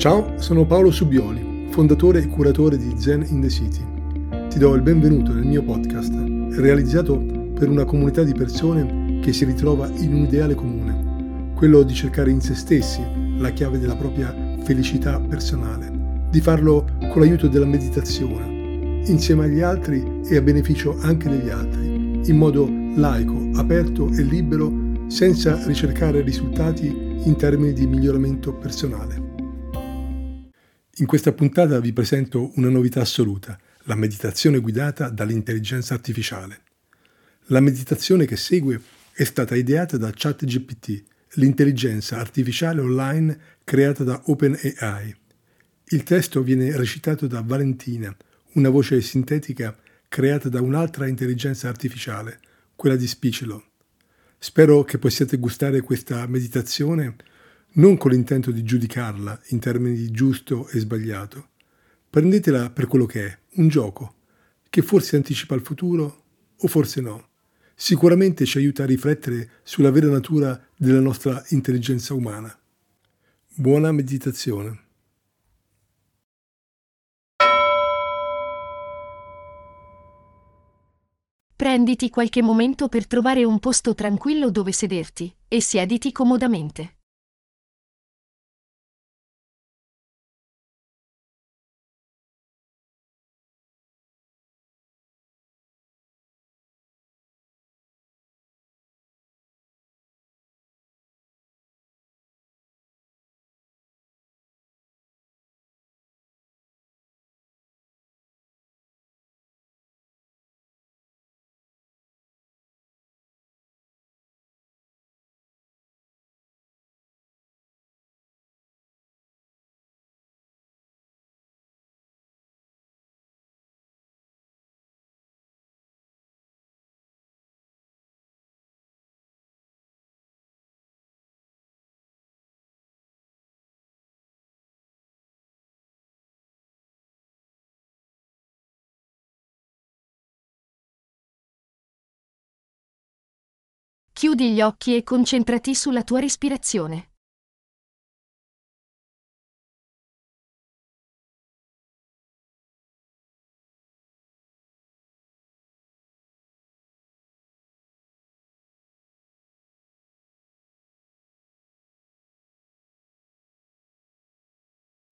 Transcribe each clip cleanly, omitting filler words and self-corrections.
Ciao, sono Paolo Subioli, fondatore e curatore di Zen in the City. Ti do il benvenuto nel mio podcast, realizzato per una comunità di persone che si ritrova in un ideale comune, quello di cercare in se stessi la chiave della propria felicità personale, di farlo con l'aiuto della meditazione, insieme agli altri e a beneficio anche degli altri, in modo laico, aperto e libero, senza ricercare risultati in termini di miglioramento personale. In questa puntata vi presento una novità assoluta, la meditazione guidata dall'intelligenza artificiale. La meditazione che segue è stata ideata da ChatGPT, l'intelligenza artificiale online creata da OpenAI. Il testo viene recitato da Valentina, una voce sintetica creata da un'altra intelligenza artificiale, quella di Speechlo. Spero che possiate gustare questa meditazione non con l'intento di giudicarla in termini di giusto e sbagliato. Prendetela per quello che è, un gioco, che forse anticipa il futuro o forse no. Sicuramente ci aiuta a riflettere sulla vera natura della nostra intelligenza umana. Buona meditazione. Prenditi qualche momento per trovare un posto tranquillo dove sederti e siediti comodamente. Chiudi gli occhi e concentrati sulla tua respirazione.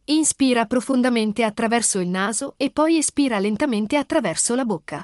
Inspira profondamente attraverso il naso e poi espira lentamente attraverso la bocca.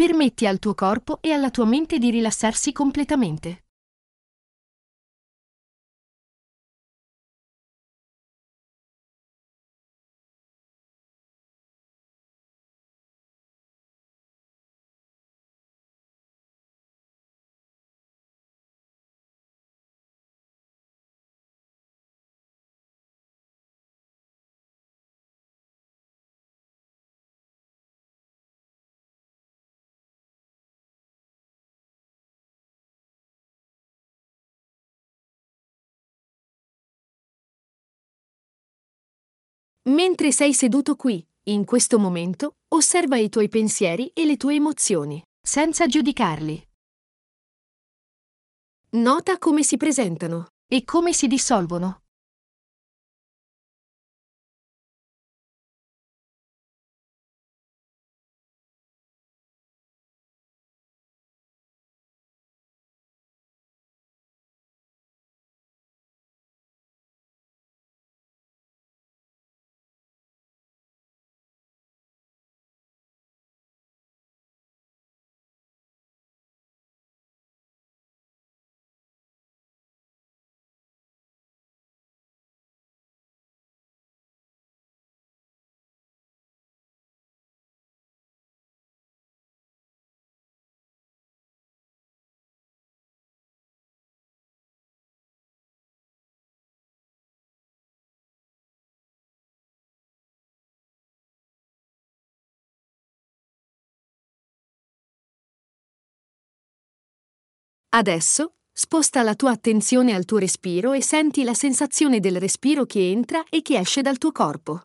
Permetti al tuo corpo e alla tua mente di rilassarsi completamente. Mentre sei seduto qui, in questo momento, osserva i tuoi pensieri e le tue emozioni, senza giudicarli. Nota come si presentano e come si dissolvono. Adesso, sposta la tua attenzione al tuo respiro e senti la sensazione del respiro che entra e che esce dal tuo corpo.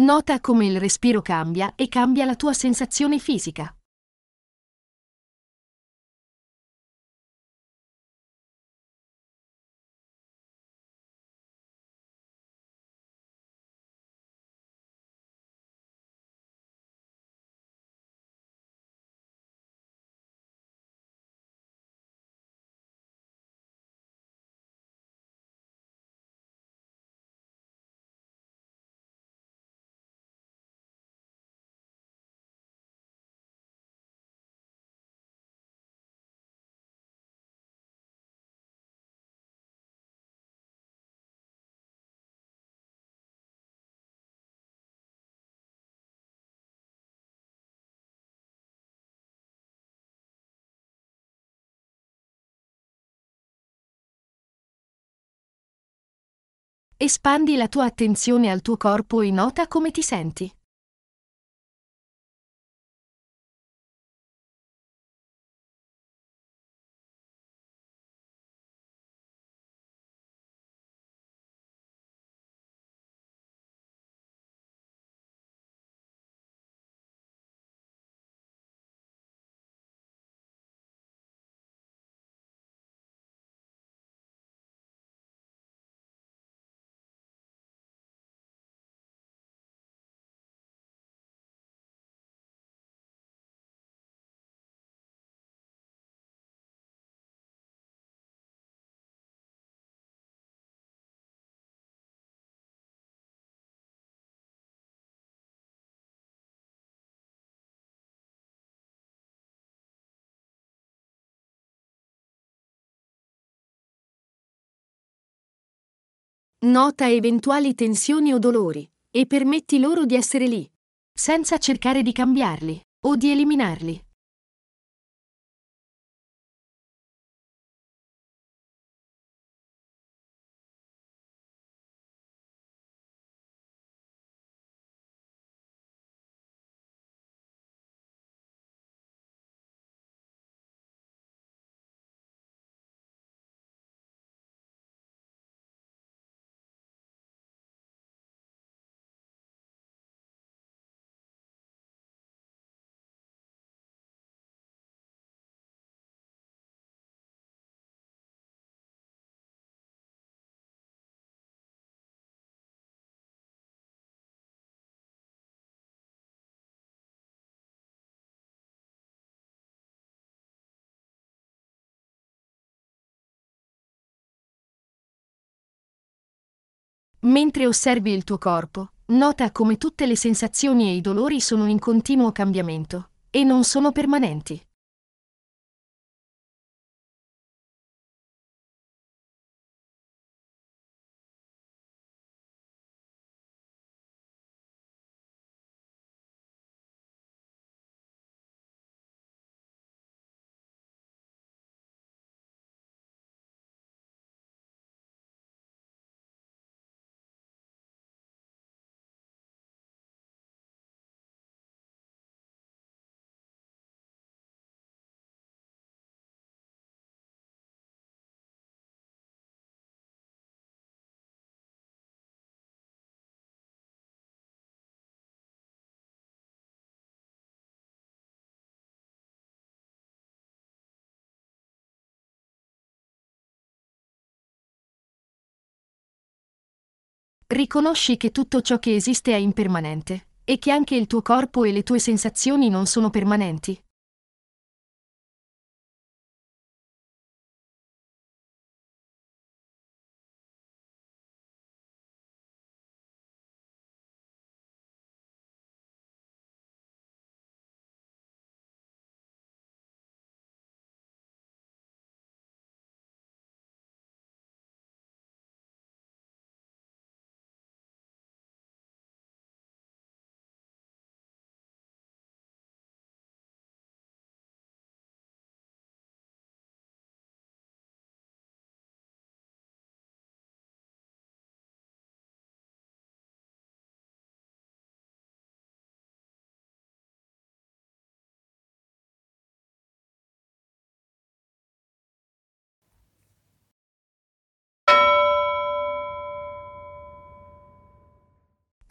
Nota come il respiro cambia e cambia la tua sensazione fisica. Espandi la tua attenzione al tuo corpo e nota come ti senti. Nota eventuali tensioni o dolori, e permetti loro di essere lì, senza cercare di cambiarli o di eliminarli. Mentre osservi il tuo corpo, nota come tutte le sensazioni e i dolori sono in continuo cambiamento, e non sono permanenti. riconosci che tutto ciò che esiste è impermanente, e che anche il tuo corpo e le tue sensazioni non sono permanenti.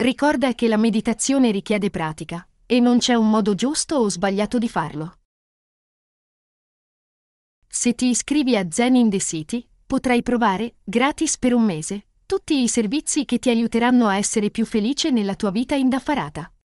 Ricorda che la meditazione richiede pratica, e non c'è un modo giusto o sbagliato di farlo. Se ti iscrivi a Zen in the City, potrai provare, gratis per un mese, tutti i servizi che ti aiuteranno a essere più felice nella tua vita indaffarata.